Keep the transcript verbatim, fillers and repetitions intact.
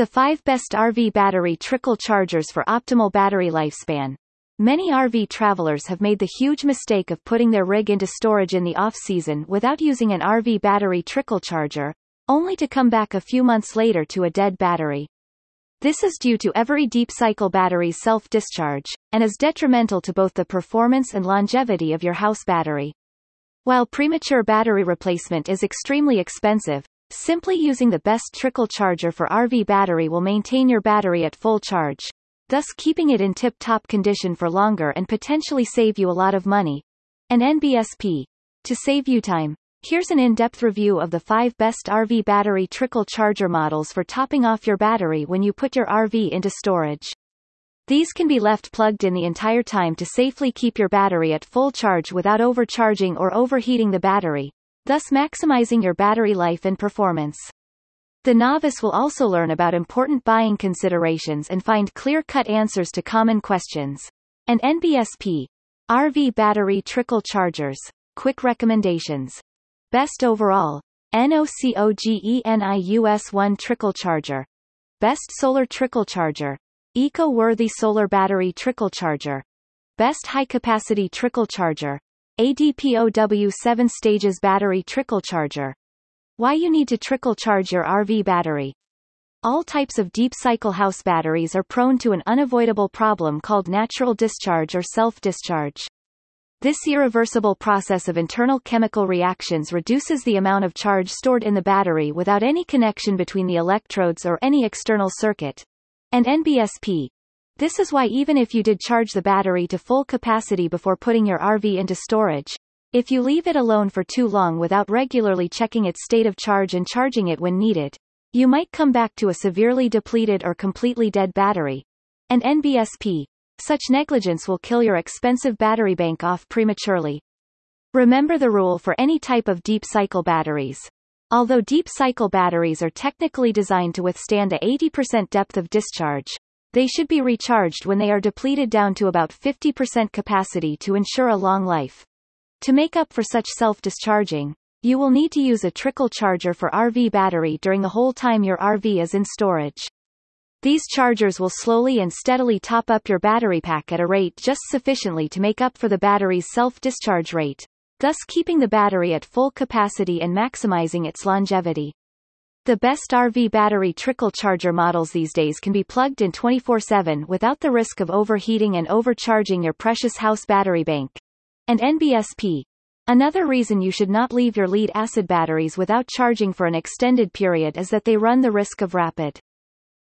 The five best R V battery trickle chargers for optimal battery lifespan. Many R V travelers have made the huge mistake of putting their rig into storage in the off-season without using an R V battery trickle charger, only to come back a few months later to a dead battery. This is due to every deep-cycle battery's self-discharge, and is detrimental to both the performance and longevity of your house battery. While premature battery replacement is extremely expensive, simply using the best trickle charger for R V battery will maintain your battery at full charge, thus keeping it in tip-top condition for longer and potentially save you a lot of money. An N B S P. To save you time, here's an in-depth review of the five best R V battery trickle charger models for topping off your battery when you put your R V into storage. These can be left plugged in the entire time to safely keep your battery at full charge without overcharging or overheating the battery, thus maximizing your battery life and performance. The novice will also learn about important buying considerations and find clear-cut answers to common questions. An N B S P. R V battery trickle chargers. Quick recommendations. Best overall. NOCOGENIUS one trickle charger. Best solar trickle charger. Eco-worthy solar battery trickle charger. Best high-capacity trickle charger. A D P O W seven stages battery trickle charger. Why you need to trickle charge your R V battery. All types of deep-cycle house batteries are prone to an unavoidable problem called natural discharge or self-discharge. This irreversible process of internal chemical reactions reduces the amount of charge stored in the battery without any connection between the electrodes or any external circuit. An N B S P. This is why even if you did charge the battery to full capacity before putting your R V into storage, if you leave it alone for too long without regularly checking its state of charge and charging it when needed, you might come back to a severely depleted or completely dead battery. An N B S P. Such negligence will kill your expensive battery bank off prematurely. Remember the rule for any type of deep-cycle batteries. Although deep-cycle batteries are technically designed to withstand a eighty percent depth of discharge, they should be recharged when they are depleted down to about fifty percent capacity to ensure a long life. To make up for such self-discharging, you will need to use a trickle charger for R V battery during the whole time your R V is in storage. These chargers will slowly and steadily top up your battery pack at a rate just sufficiently to make up for the battery's self-discharge rate, thus keeping the battery at full capacity and maximizing its longevity. The best R V battery trickle charger models these days can be plugged in twenty-four seven without the risk of overheating and overcharging your precious house battery bank. An N B S P. Another reason you should not leave your lead-acid batteries without charging for an extended period is that they run the risk of rapid